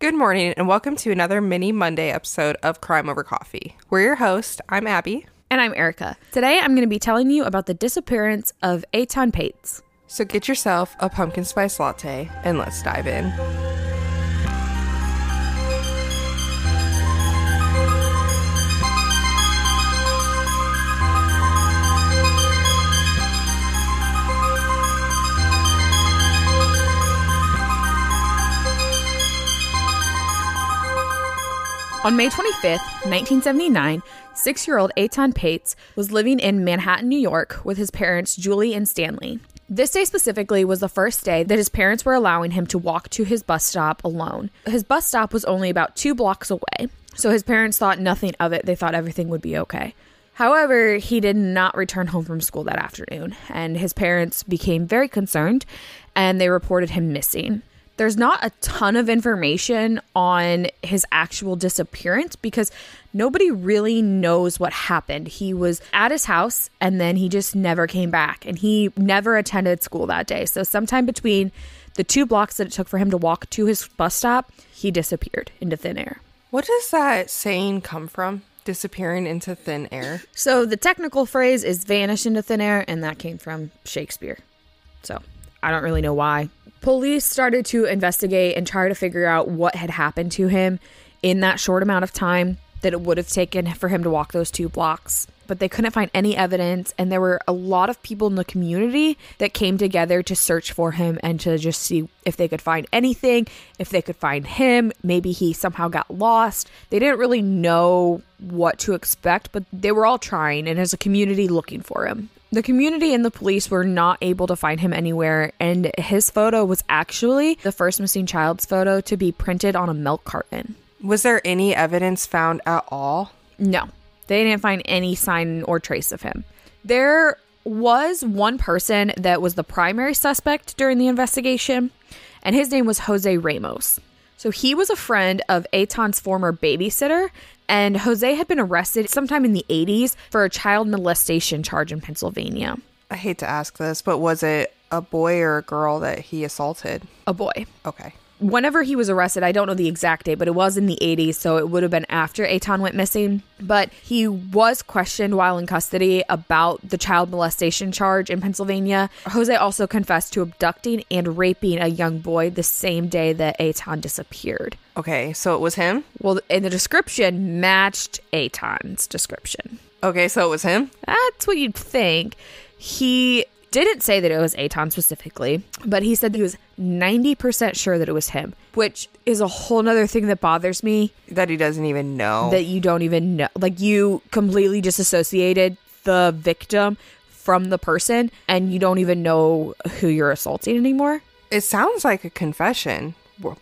Good morning, and welcome to another mini Monday episode of Crime Over Coffee. We're your hosts. I'm Abby. And I'm Erica. Today, I'm going to be telling you about the disappearance of Etan Patz. So get yourself a pumpkin spice latte, and let's dive in. On May 25th, 1979, 6-year-old Etan Patz was living in Manhattan, New York, with his parents, Julie and Stanley. This day specifically was the first day that his parents were allowing him to walk to his bus stop alone. His bus stop was only about 2 blocks away, so his parents thought nothing of it. They thought everything would be okay. However, he did not return home from school that afternoon, and his parents became very concerned, and they reported him missing. There's not a ton of information on his actual disappearance because nobody really knows what happened. He was at his house and then he just never came back, and he never attended school that day. So sometime between the 2 blocks that it took for him to walk to his bus stop, he disappeared into thin air. What does that saying come from? Disappearing into thin air? So the technical phrase is vanish into thin air, and that came from Shakespeare. So I don't really know why. Police started to investigate and try to figure out what had happened to him in that short amount of time that it would have taken for him to walk those 2 blocks. But they couldn't find any evidence, and there were a lot of people in the community that came together to search for him and to just see if they could find anything, if they could find him. Maybe he somehow got lost. They didn't really know what to expect, but they were all trying, and as a community, looking for him. The community and the police were not able to find him anywhere, and his photo was actually the first missing child's photo to be printed on a milk carton. Was there any evidence found at all? No. They didn't find any sign or trace of him. There was one person that was the primary suspect during the investigation, and his name was Jose Ramos. So he was a friend of Etan's former babysitter, and Jose had been arrested sometime in the 80s for a child molestation charge in Pennsylvania. I hate to ask this, but was it a boy or a girl that he assaulted? A boy. Okay. Whenever he was arrested, I don't know the exact date, but it was in the 80s, so it would have been after Etan went missing. But he was questioned while in custody about the child molestation charge in Pennsylvania. Jose also confessed to abducting and raping a young boy the same day that Etan disappeared. Okay, so it was him? Well, and the description matched Etan's description. Okay, so it was him? That's what you'd think. He didn't say that it was Etan specifically, but he said that he was 90% sure that it was him, which is a whole nother thing that bothers me. That he doesn't even know. That you don't even know. Like, you completely disassociated the victim from the person, and you don't even know who you're assaulting anymore. It sounds like a confession.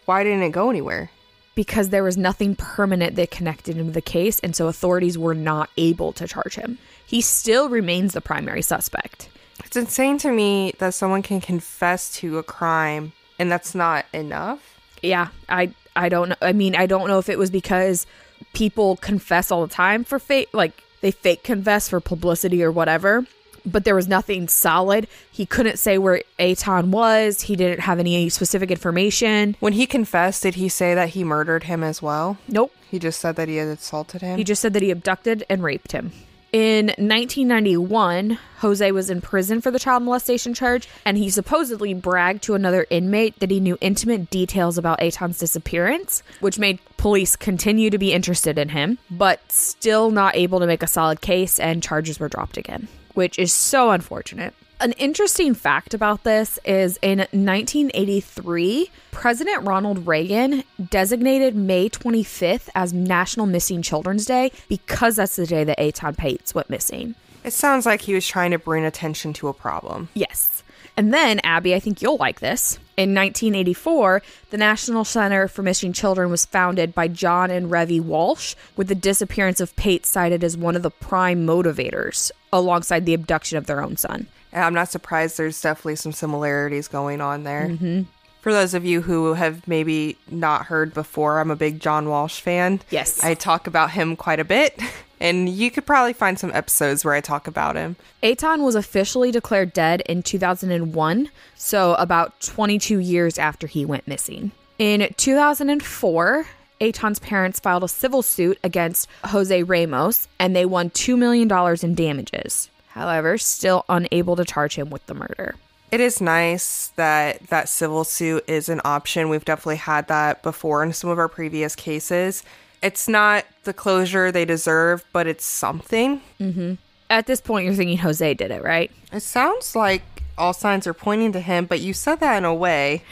Why didn't it go anywhere? Because there was nothing permanent that connected him to the case, and so authorities were not able to charge him. He still remains the primary suspect. It's insane to me that someone can confess to a crime and that's not enough. Yeah, I don't know. I mean, I don't know if it was because people confess all the time for fake, like they fake confess for publicity or whatever, but there was nothing solid. He couldn't say where Etan was. He didn't have any specific information. When he confessed, did he say that he murdered him as well? Nope. He just said that he had assaulted him? He just said that he abducted and raped him. In 1991, Jose was in prison for the child molestation charge, and he supposedly bragged to another inmate that he knew intimate details about Etan's disappearance, which made police continue to be interested in him, but still not able to make a solid case, and charges were dropped again, which is so unfortunate. An interesting fact about this is in 1983, President Ronald Reagan designated May 25th as National Missing Children's Day because that's the day that Etan Patz went missing. It sounds like he was trying to bring attention to a problem. Yes. And then, Abby, I think you'll like this. In 1984, the National Center for Missing Children was founded by John and Revy Walsh, with the disappearance of Patz cited as one of the prime motivators, alongside the abduction of their own son. I'm not surprised. There's definitely some similarities going on there. Mm-hmm. For those of you who have maybe not heard before, I'm a big John Walsh fan. Yes. I talk about him quite a bit, and you could probably find some episodes where I talk about him. Etan was officially declared dead in 2001, so about 22 years after he went missing. In 2004, Etan's parents filed a civil suit against Jose Ramos, and they won $2 million in damages. However, still unable to charge him with the murder. It is nice that that civil suit is an option. We've definitely had that before in some of our previous cases. It's not the closure they deserve, but it's something. Mm-hmm. At this point, you're thinking Jose did it, right? It sounds like all signs are pointing to him, but you said that in a way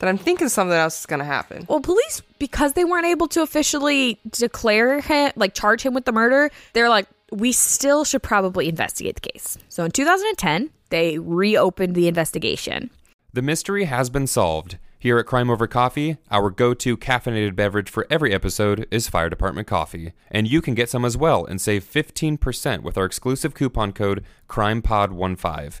that I'm thinking something else is going to happen. Well, police, because they weren't able to officially declare him, like charge him with the murder, they're like, we still should probably investigate the case. So in 2010, they reopened the investigation. The mystery has been solved. Here at Crime Over Coffee, our go-to caffeinated beverage for every episode is Fire Department Coffee. And you can get some as well and save 15% with our exclusive coupon code CRIMEPOD15.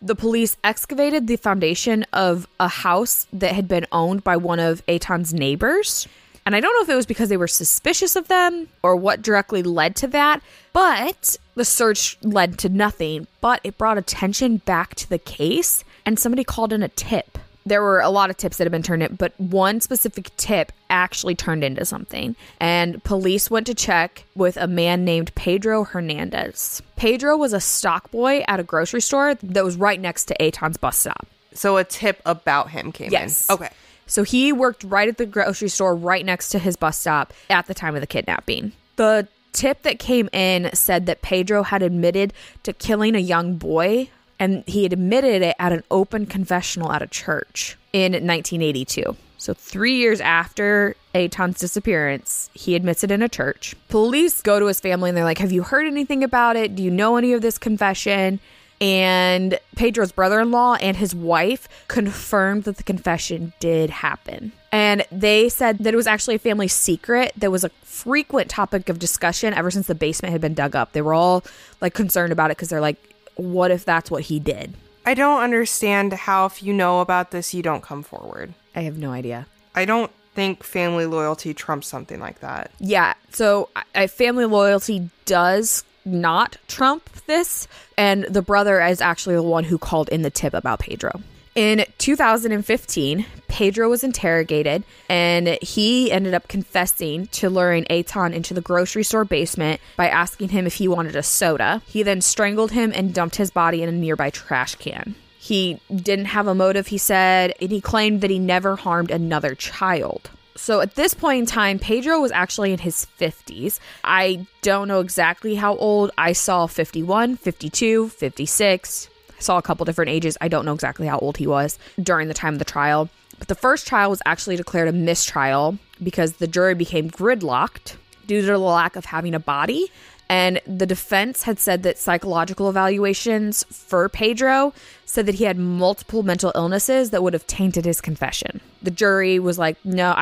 the police excavated the foundation of a house that had been owned by one of Etan's neighbors. And I don't know if it was because they were suspicious of them or what directly led to that, but the search led to nothing, but it brought attention back to the case, and somebody called in a tip. There were a lot of tips that had been turned in, but one specific tip actually turned into something, and police went to check with a man named Pedro Hernandez. Pedro was a stock boy at a grocery store that was right next to Etan's bus stop. So a tip about him came in. Okay. So he worked right at the grocery store right next to his bus stop at the time of the kidnapping. The tip that came in said that Pedro had admitted to killing a young boy, and he had admitted it at an open confessional at a church in 1982. So 3 years after Etan's disappearance, he admits it in a church. Police go to his family and they're like, have you heard anything about it? Do you know any of this confession? And Pedro's brother-in-law and his wife confirmed that the confession did happen. And they said that it was actually a family secret that was a frequent topic of discussion ever since the basement had been dug up. They were all like concerned about it because they're like, what if that's what he did? I don't understand how if you know about this, you don't come forward. I have no idea. I don't think family loyalty trumps something like that. Yeah, so family loyalty does not trump this, and the brother is actually the one who called in the tip about Pedro. In 2015, Pedro was interrogated, and he ended up confessing to luring Etan into the grocery store basement by asking him if he wanted a soda. He then strangled him and dumped his body in a nearby trash can. He didn't have a motive, he said, and he claimed that he never harmed another child. So at this point in time, Pedro was actually in his 50s. I don't know exactly how old. I saw 51, 52, 56. I saw a couple different ages. I don't know exactly how old he was during the time of the trial. But the first trial was actually declared a mistrial because the jury became gridlocked due to the lack of having a body. And the defense had said that psychological evaluations for Pedro said that he had multiple mental illnesses that would have tainted his confession. The jury was like, no,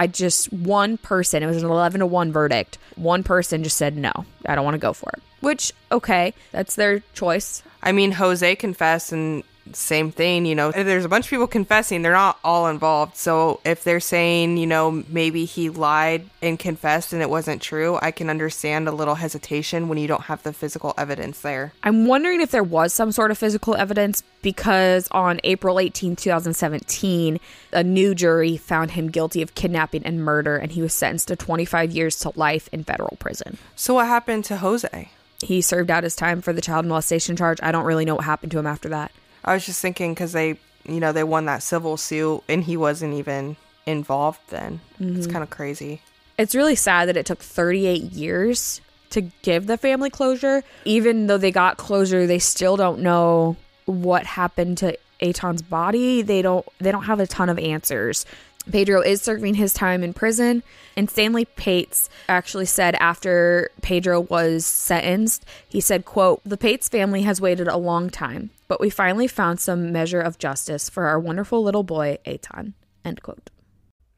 one person, it was an 11-1 verdict. One person just said, no, I don't want to go for it. Which, okay, that's their choice. I mean, Jose confessed and same thing, you know, if there's a bunch of people confessing, they're not all involved. So if they're saying, you know, maybe he lied and confessed and it wasn't true, I can understand a little hesitation when you don't have the physical evidence there. I'm wondering if there was some sort of physical evidence, because on April 18, 2017, a new jury found him guilty of kidnapping and murder, and he was sentenced to 25 years to life in federal prison. So what happened to Jose? He served out his time for the child molestation charge. I don't really know what happened to him after that. I was just thinking because they won that civil suit and he wasn't even involved then. Mm-hmm. It's kind of crazy. It's really sad that it took 38 years to give the family closure. Even though they got closure, they still don't know what happened to Etan's body. They don't have a ton of answers. Pedro is serving his time in prison, and Stanley Patz actually said after Pedro was sentenced, he said, quote, "The Patz family has waited a long time, but we finally found some measure of justice for our wonderful little boy, Etan," end quote.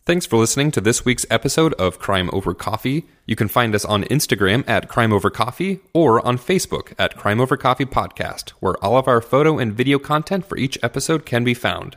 Thanks for listening to this week's episode of Crime Over Coffee. You can find us on Instagram at Crime Over Coffee or on Facebook at Crime Over Coffee Podcast, where all of our photo and video content for each episode can be found.